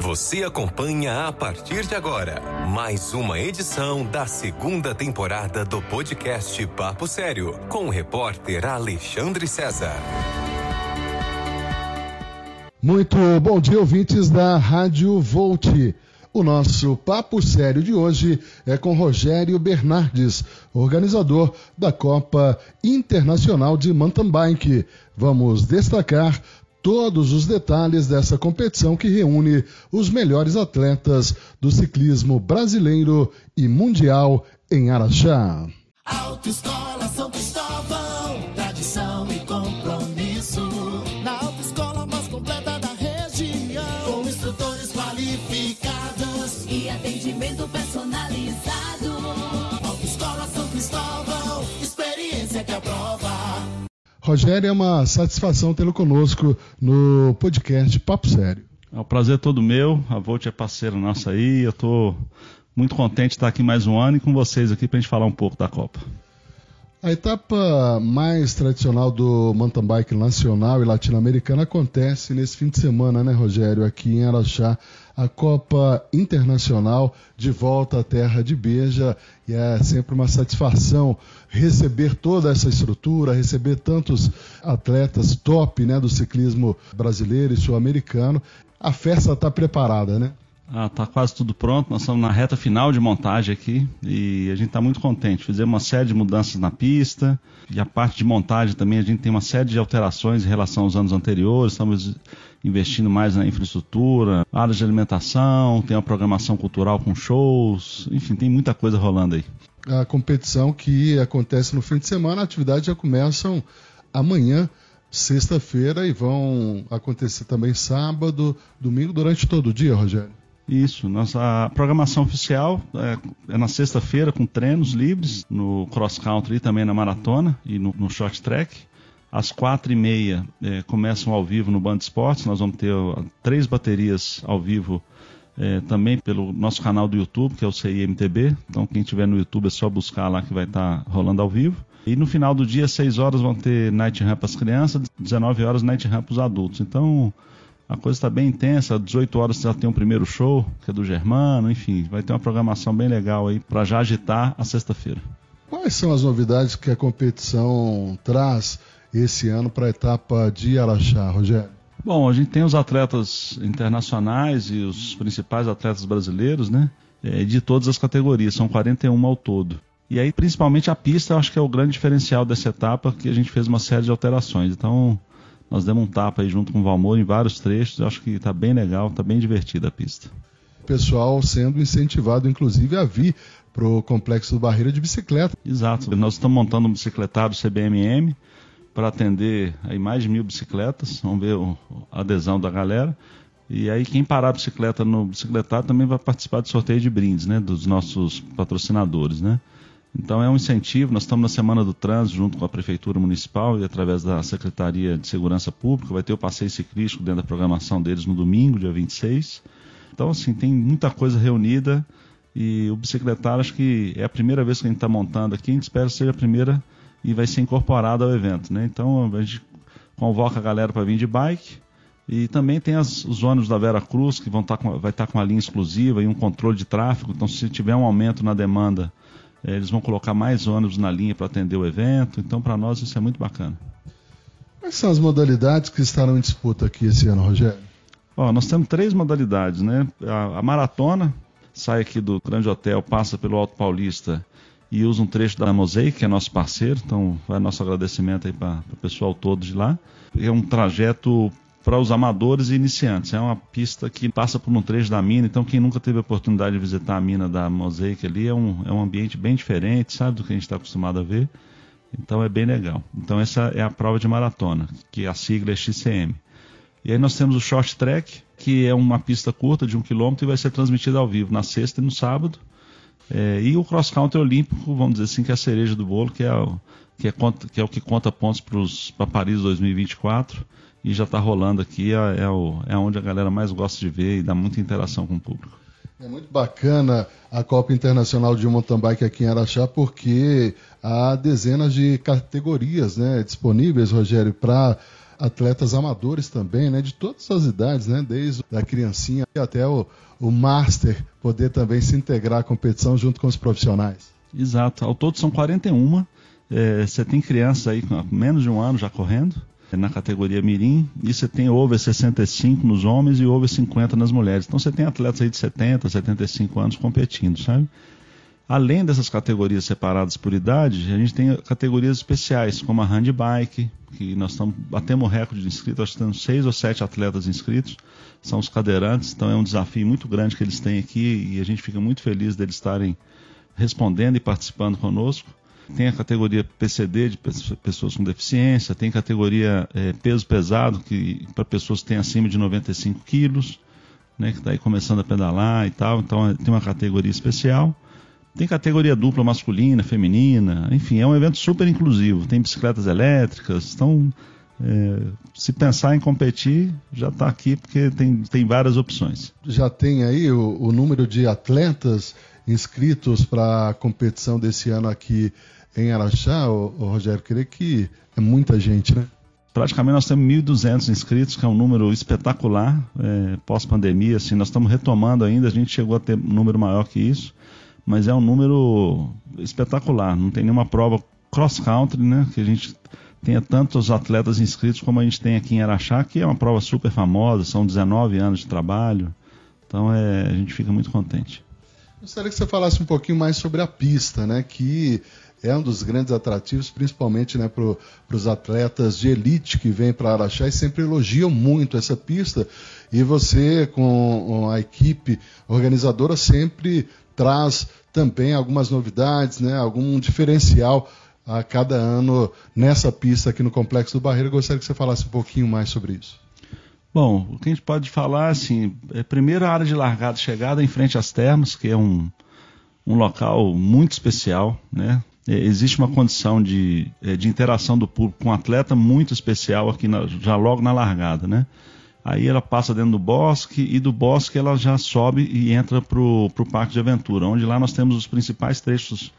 Você acompanha a partir de agora mais uma edição da segunda temporada do podcast Papo Sério, com o repórter Alexandre César. Muito bom dia, ouvintes da Rádio Volt. O nosso Papo Sério de hoje é com Rogério Bernardes, organizador da Copa Internacional de Mountain Bike. Vamos destacar todos os detalhes dessa competição que reúne os melhores atletas do ciclismo brasileiro e mundial em Araxá. Autoescola São Cristóvão, tradição e compromisso. Na autoescola mais completa da região, com instrutores qualificados e atendimento personalizado. Autoescola São Cristóvão, experiência que aprova. Rogério, é uma satisfação tê-lo conosco no podcast Papo Sério. É um prazer todo meu, a Volt é parceira nossa aí, eu estou muito contente de estar aqui mais um ano e com vocês aqui para a gente falar um pouco da Copa. A etapa mais tradicional do mountain bike nacional e latino-americano acontece nesse fim de semana, né, Rogério, aqui em Araxá, a Copa Internacional de Volta à Terra de Beja, e é sempre uma satisfação receber toda essa estrutura, receber tantos atletas top, né, do ciclismo brasileiro e sul-americano. A festa está preparada, né? Está quase tudo pronto, nós estamos na reta final de montagem aqui e a gente está muito contente. Fizemos uma série de mudanças na pista e a parte de montagem também a gente tem uma série de alterações em relação aos anos anteriores. Estamos investindo mais na infraestrutura, áreas de alimentação, tem uma programação cultural com shows, enfim, tem muita coisa rolando aí. A competição que acontece no fim de semana, atividades já começam amanhã, sexta-feira, e vão acontecer também sábado, domingo, durante todo o dia, Rogério. Isso, nossa programação oficial é na sexta-feira com treinos livres no cross-country e também na maratona e no short track. Às 4h30 começam ao vivo no Band Esportes, nós vamos ter 3 baterias ao vivo também pelo nosso canal do YouTube, que é o CIMTB. Então quem estiver no YouTube é só buscar lá que vai estar rolando ao vivo. E no final do dia, às 6h vão ter night run para as crianças, 19h night run para os adultos. Então a coisa está bem intensa, às 18h já tem o primeiro show, que é do Germano, enfim, vai ter uma programação bem legal aí para já agitar a sexta-feira. Quais são as novidades que a competição traz esse ano para a etapa de Araxá, Rogério? Bom, a gente tem os atletas internacionais e os principais atletas brasileiros, né? De todas as categorias, são 41 ao todo. E aí, principalmente a pista, eu acho que é o grande diferencial dessa etapa, que a gente fez uma série de alterações, então nós demos um tapa aí junto com o Valmor em vários trechos. Eu acho que está bem legal, está bem divertida a pista. O pessoal sendo incentivado, inclusive, a vir para o complexo do Barreira de Bicicleta. Exato. Nós estamos montando um bicicletário CBMM para atender aí mais de 1.000 bicicletas. Vamos ver a adesão da galera. E aí quem parar a bicicleta no bicicletário também vai participar de sorteio de brindes, né, dos nossos patrocinadores, né? Então é um incentivo, nós estamos na Semana do Trânsito junto com a Prefeitura Municipal e através da Secretaria de Segurança Pública, vai ter o passeio ciclístico dentro da programação deles no domingo, dia 26. Então assim, tem muita coisa reunida e o bicicletário acho que é a primeira vez que a gente está montando aqui, a gente espera que seja a primeira e vai ser incorporada ao evento, né? Então a gente convoca a galera para vir de bike. E também tem os ônibus da Vera Cruz, que vai estar com uma linha exclusiva e um controle de tráfego, então se tiver um aumento na demanda, eles vão colocar mais ônibus na linha para atender o evento, então para nós isso é muito bacana. Quais são as modalidades que estarão em disputa aqui esse ano, Rogério? Ó, nós temos 3 modalidades, né? A maratona sai aqui do Grande Hotel, passa pelo Alto Paulista e usa um trecho da Mosaic, que é nosso parceiro, então vai nosso agradecimento aí para o pessoal todo de lá. É um trajeto para os amadores e iniciantes. É uma pista que passa por um trecho da mina, então quem nunca teve a oportunidade de visitar a mina da Mosaic ali, é um ambiente bem diferente, sabe, do que a gente está acostumado a ver. Então é bem legal. Então essa é a prova de maratona, que a sigla é XCM. E aí nós temos o Short Track, que é uma pista curta de 1 km e vai ser transmitida ao vivo na sexta e no sábado. E o Cross Country Olímpico, vamos dizer assim, que é a cereja do bolo, que é o que conta pontos para Paris 2024. E já está rolando aqui, é onde a galera mais gosta de ver e dá muita interação com o público. É muito bacana a Copa Internacional de Mountain Bike aqui em Araxá, porque há dezenas de categorias, né, disponíveis, Rogério, para atletas amadores também, né, de todas as idades, né, desde a criancinha até o master, poder também se integrar à competição junto com os profissionais. Exato, ao todo são 41, você tem crianças aí com menos de um ano já correndo, na categoria mirim, e você tem over 65 nos homens e over 50 nas mulheres. Então você tem atletas aí de 70, 75 anos competindo, sabe? Além dessas categorias separadas por idade, a gente tem categorias especiais, como a Handbike, que nós estamos batendo o recorde de inscritos, acho que temos 6 ou 7 atletas inscritos, são os cadeirantes, então é um desafio muito grande que eles têm aqui e a gente fica muito feliz deles estarem respondendo e participando conosco. Tem a categoria PCD, de pessoas com deficiência, tem categoria peso pesado, que para pessoas que têm acima de 95 quilos, né, que está aí começando a pedalar e tal, então tem uma categoria especial. Tem categoria dupla masculina, feminina, enfim, é um evento super inclusivo, tem bicicletas elétricas, então se pensar em competir, já está aqui porque tem várias opções. Já tem aí o número de atletas inscritos para a competição desse ano aqui em Araxá, o Rogério, creio que é muita gente, né? Praticamente nós temos 1.200 inscritos, que é um número espetacular, pós-pandemia, assim, nós estamos retomando ainda, a gente chegou a ter um número maior que isso, mas é um número espetacular, não tem nenhuma prova cross-country, né, que a gente tenha tantos atletas inscritos como a gente tem aqui em Araxá, que é uma prova super famosa, são 19 anos de trabalho, então a gente fica muito contente. Gostaria que você falasse um pouquinho mais sobre a pista, né, que é um dos grandes atrativos, principalmente, né, para os atletas de elite que vêm para Araxá e sempre elogiam muito essa pista. E você, com a equipe organizadora, sempre traz também algumas novidades, né, algum diferencial a cada ano nessa pista aqui no Complexo do Barreiro. Gostaria que você falasse um pouquinho mais sobre isso. Bom, o que a gente pode falar, assim, é primeiro a área de largada e chegada em frente às termas, que é um local muito especial, né? Existe uma condição de interação do público com o atleta muito especial aqui, já logo na largada, né? Aí ela passa dentro do bosque e do bosque ela já sobe e entra para o Parque de Aventura, onde lá nós temos os principais trechos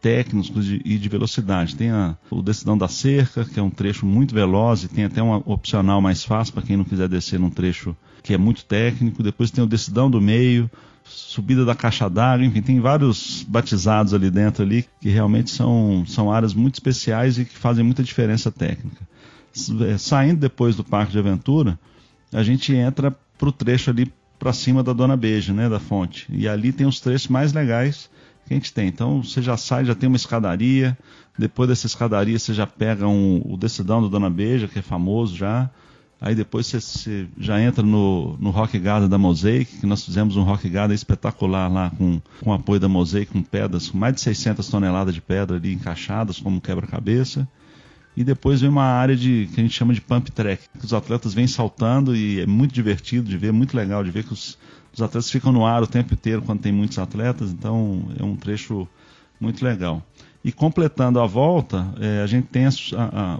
técnicos e de velocidade. Tem o Descidão da Cerca, que é um trecho muito veloz e tem até uma opcional mais fácil para quem não quiser descer num trecho que é muito técnico. Depois tem o Descidão do Meio, Subida da Caixa d'Água, enfim, tem vários batizados ali dentro ali que realmente são áreas muito especiais e que fazem muita diferença técnica. Saindo depois do Parque de Aventura, a gente entra para o trecho ali para cima da Dona Beja, né, da fonte. E ali tem os trechos mais legais que a gente tem. Então você já sai, já tem uma escadaria, depois dessa escadaria você já pega o Descidão da Dona Beja, que é famoso já, aí depois você já entra no rock garden da Mosaic, que nós fizemos um rock garden espetacular lá com o apoio da Mosaic, com pedras, com mais de 600 toneladas de pedra ali encaixadas como quebra-cabeça. E depois vem uma área que a gente chama de pump track, que os atletas vêm saltando e é muito divertido de ver, muito legal de ver que os atletas ficam no ar o tempo inteiro quando tem muitos atletas, então é um trecho muito legal. E completando a volta, a gente tem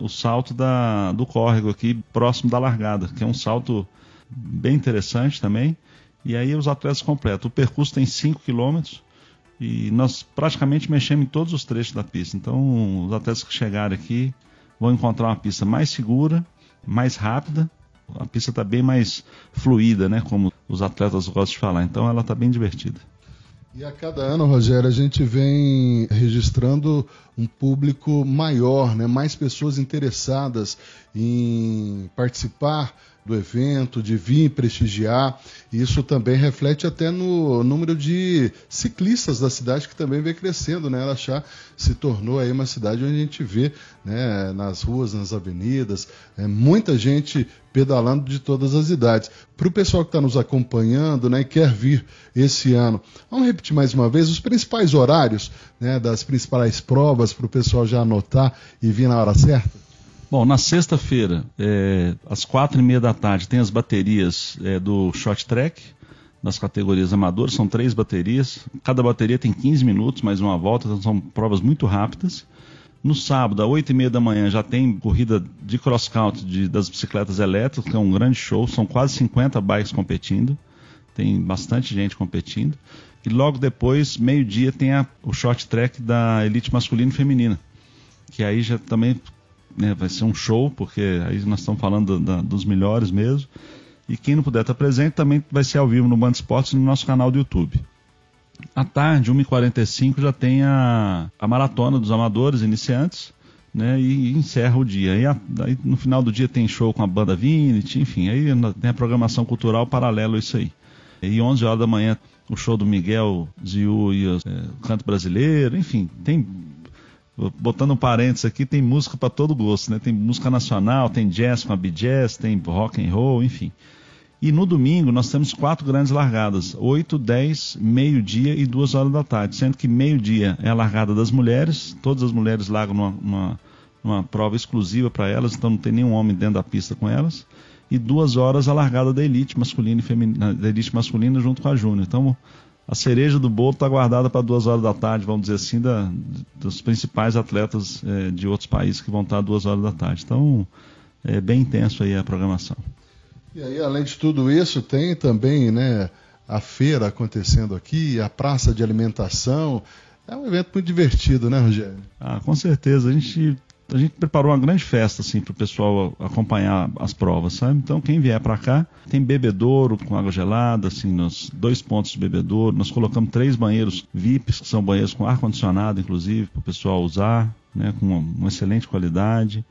o salto do córrego aqui próximo da largada, que é um salto bem interessante também, e aí os atletas completam. O percurso tem 5 quilômetros, e nós praticamente mexemos em todos os trechos da pista, então os atletas que chegarem aqui vão encontrar uma pista mais segura, mais rápida. A pista está bem mais fluida, né? Como os atletas gostam de falar. Então ela está bem divertida. E a cada ano, Rogério, a gente vem registrando um público maior, né? Mais pessoas interessadas em participar do evento, de vir prestigiar. Isso também reflete até no número de ciclistas da cidade, que também vem crescendo, né? Araxá se tornou aí uma cidade onde a gente vê, né, nas ruas, nas avenidas, muita gente pedalando de todas as idades. Para o pessoal que está nos acompanhando, né, e quer vir esse ano, vamos repetir mais uma vez os principais horários, né, das principais provas, para o pessoal já anotar e vir na hora certa? Bom, na sexta-feira, às 4h30 da tarde, tem as baterias do short track, nas categorias amadoras, são 3 baterias. Cada bateria tem 15 minutos, mais uma volta, então são provas muito rápidas. No sábado, às 8h30 da manhã, já tem corrida de cross-country das bicicletas elétricas, que é um grande show, são quase 50 bikes competindo, tem bastante gente competindo. E logo depois, meio-dia, tem o short track da elite masculina e feminina, que aí já também né, vai ser um show, porque aí nós estamos falando dos melhores mesmo. E quem não puder estar presente também vai ser ao vivo no Band Esportes, no nosso canal do YouTube. À tarde, 1h45, já tem a maratona dos amadores iniciantes, né, e encerra o dia. Aí no final do dia tem show com a banda Vini, enfim, aí tem a programação cultural paralelo a isso aí. E 11 horas da manhã o show do Miguel, Ziu e o Canto Brasileiro, enfim, tem... Botando um parênteses aqui, tem música para todo gosto, né? Tem música nacional, tem jazz com a B-Jazz, tem rock and roll, enfim. E no domingo nós temos 4 grandes largadas, 8, 10, meio-dia e 2 horas da tarde. Sendo que meio-dia é a largada das mulheres, todas as mulheres largam numa prova exclusiva para elas, então não tem nenhum homem dentro da pista com elas. E 2 horas a largada da elite masculina e feminina, da elite masculina junto com a júnior. Então... A cereja do bolo está guardada para 2 horas da tarde, vamos dizer assim, dos principais atletas de outros países que vão estar 2 horas da tarde. Então, é bem intenso aí a programação. E aí, além de tudo isso, tem também, né, a feira acontecendo aqui, a praça de alimentação. É um evento muito divertido, né, Rogério? Ah, com certeza. A gente preparou uma grande festa, assim, para o pessoal acompanhar as provas, sabe? Então, quem vier para cá, tem bebedouro com água gelada, assim, nos 2 pontos de bebedouro. Nós colocamos 3 banheiros VIPs, que são banheiros com ar-condicionado, inclusive, para o pessoal usar, né? Com uma excelente qualidade.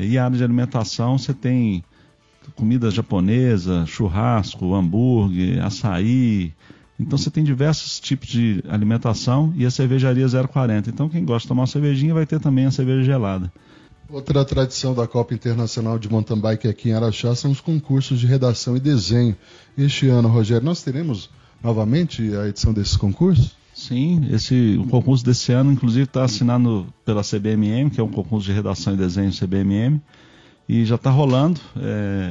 E a área de alimentação, você tem comida japonesa, churrasco, hambúrguer, açaí. Então, você tem diversos tipos de alimentação e a cervejaria 0,40. Então, quem gosta de tomar uma cervejinha vai ter também a cerveja gelada. Outra tradição da Copa Internacional de Mountain Bike aqui em Araxá são os concursos de redação e desenho. Este ano, Rogério, nós teremos novamente a edição desses concursos? Sim, o concurso desse ano, inclusive, está assinado pela CBMM, que é um concurso de redação e desenho CBMM. E já está rolando,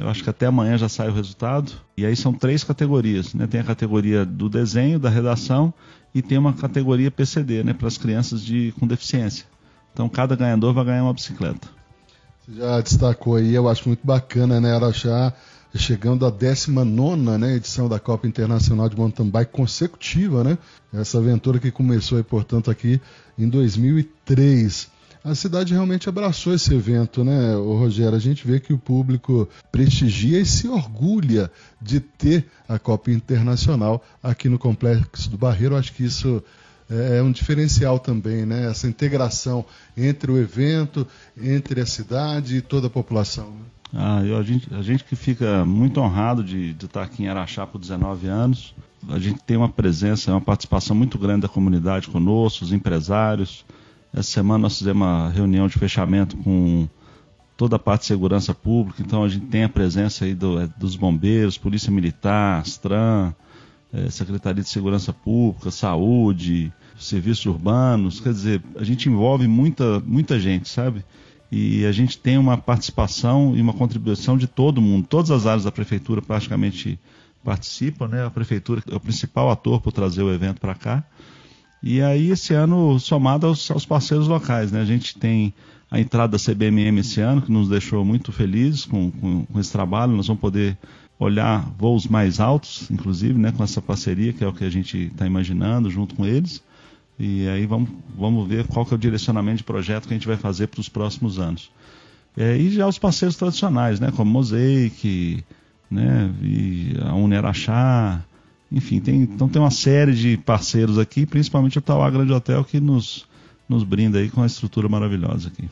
eu acho que até amanhã já sai o resultado. E aí são 3 categorias, né? Tem a categoria do desenho, da redação, e tem uma categoria PCD, né? Para as crianças com deficiência. Então cada ganhador vai ganhar uma bicicleta. Você já destacou aí, eu acho muito bacana, né, Araxá? Chegando à 19ª, né, edição da Copa Internacional de Mountain Bike consecutiva, né? Essa aventura que começou aí, portanto, aqui em 2003. A cidade realmente abraçou esse evento, né, Rogério? A gente vê que o público prestigia e se orgulha de ter a Copa Internacional aqui no Complexo do Barreiro. Acho que isso é um diferencial também, né? Essa integração entre o evento, entre a cidade e toda a população. Ah, a gente que fica muito honrado de estar aqui em Araxá por 19 anos. A gente tem uma presença, uma participação muito grande da comunidade conosco, os empresários. Essa semana nós fizemos uma reunião de fechamento com toda a parte de segurança pública, então a gente tem a presença aí dos bombeiros, polícia militar, Astran, Secretaria de Segurança Pública, Saúde, Serviços Urbanos, quer dizer, a gente envolve muita, muita gente, sabe? E a gente tem uma participação e uma contribuição de todo mundo, todas as áreas da prefeitura praticamente participam, né? A prefeitura é o principal ator por trazer o evento para cá. E aí esse ano, somado aos parceiros locais, né? A gente tem a entrada da CBMM esse ano, que nos deixou muito felizes com esse trabalho. Nós vamos poder olhar voos mais altos, inclusive, né? Com essa parceria, que é o que a gente está imaginando junto com eles. E aí vamos ver qual que é o direcionamento de projeto que a gente vai fazer para os próximos anos. E já os parceiros tradicionais, né? Como Mosaic, né? E a Uniaraxá. Enfim, tem uma série de parceiros aqui, principalmente o Tauá Grande Hotel, que nos brinda aí com a estrutura maravilhosa aqui.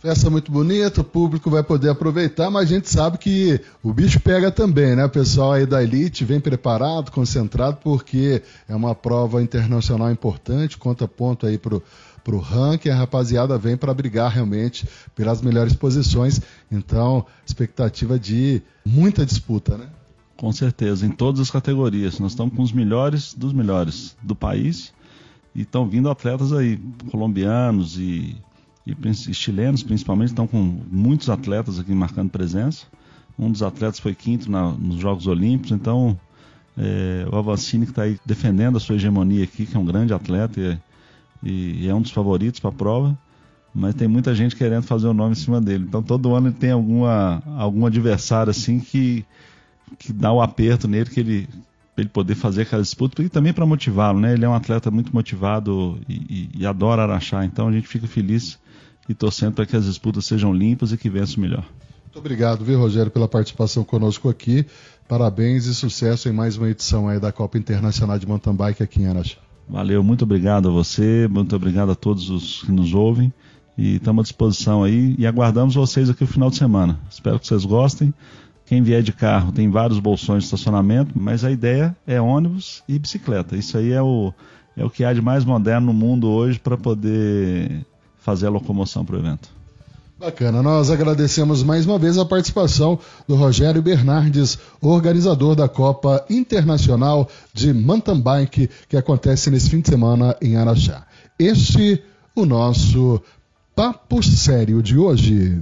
Festa muito bonita, o público vai poder aproveitar, mas a gente sabe que o bicho pega também, né? O pessoal aí da elite vem preparado, concentrado, porque é uma prova internacional importante, conta ponto aí pro ranking, a rapaziada vem para brigar realmente pelas melhores posições, então expectativa de muita disputa, né? Com certeza, em todas as categorias. Nós estamos com os melhores dos melhores do país e estão vindo atletas aí, colombianos e chilenos principalmente, estão com muitos atletas aqui marcando presença. Um dos atletas foi 5º nos Jogos Olímpicos, então o Avancini, que está aí defendendo a sua hegemonia aqui, que é um grande atleta e é um dos favoritos para a prova. Mas tem muita gente querendo fazer o nome em cima dele. Então todo ano ele tem algum adversário assim que dá o aperto nele, que ele poder fazer aquela disputa, e também para motivá-lo, né? Ele é um atleta muito motivado e adora Araxá, então a gente fica feliz e torcendo para que as disputas sejam limpas e que vença o melhor. Muito obrigado, viu, Rogério, pela participação conosco aqui. Parabéns e sucesso em mais uma edição aí da Copa Internacional de Mountain Bike aqui em Araxá. Valeu, muito obrigado a você, muito obrigado a todos os que nos ouvem. E estamos à disposição aí e aguardamos vocês aqui no final de semana. Espero que vocês gostem. Quem vier de carro tem vários bolsões de estacionamento, mas a ideia é ônibus e bicicleta. Isso aí é o que há de mais moderno no mundo hoje para poder fazer a locomoção para o evento. Bacana, nós agradecemos mais uma vez a participação do Rogério Bernardes, organizador da Copa Internacional de Mountain Bike, que acontece nesse fim de semana em Araxá. Este o nosso Papo Sério de hoje.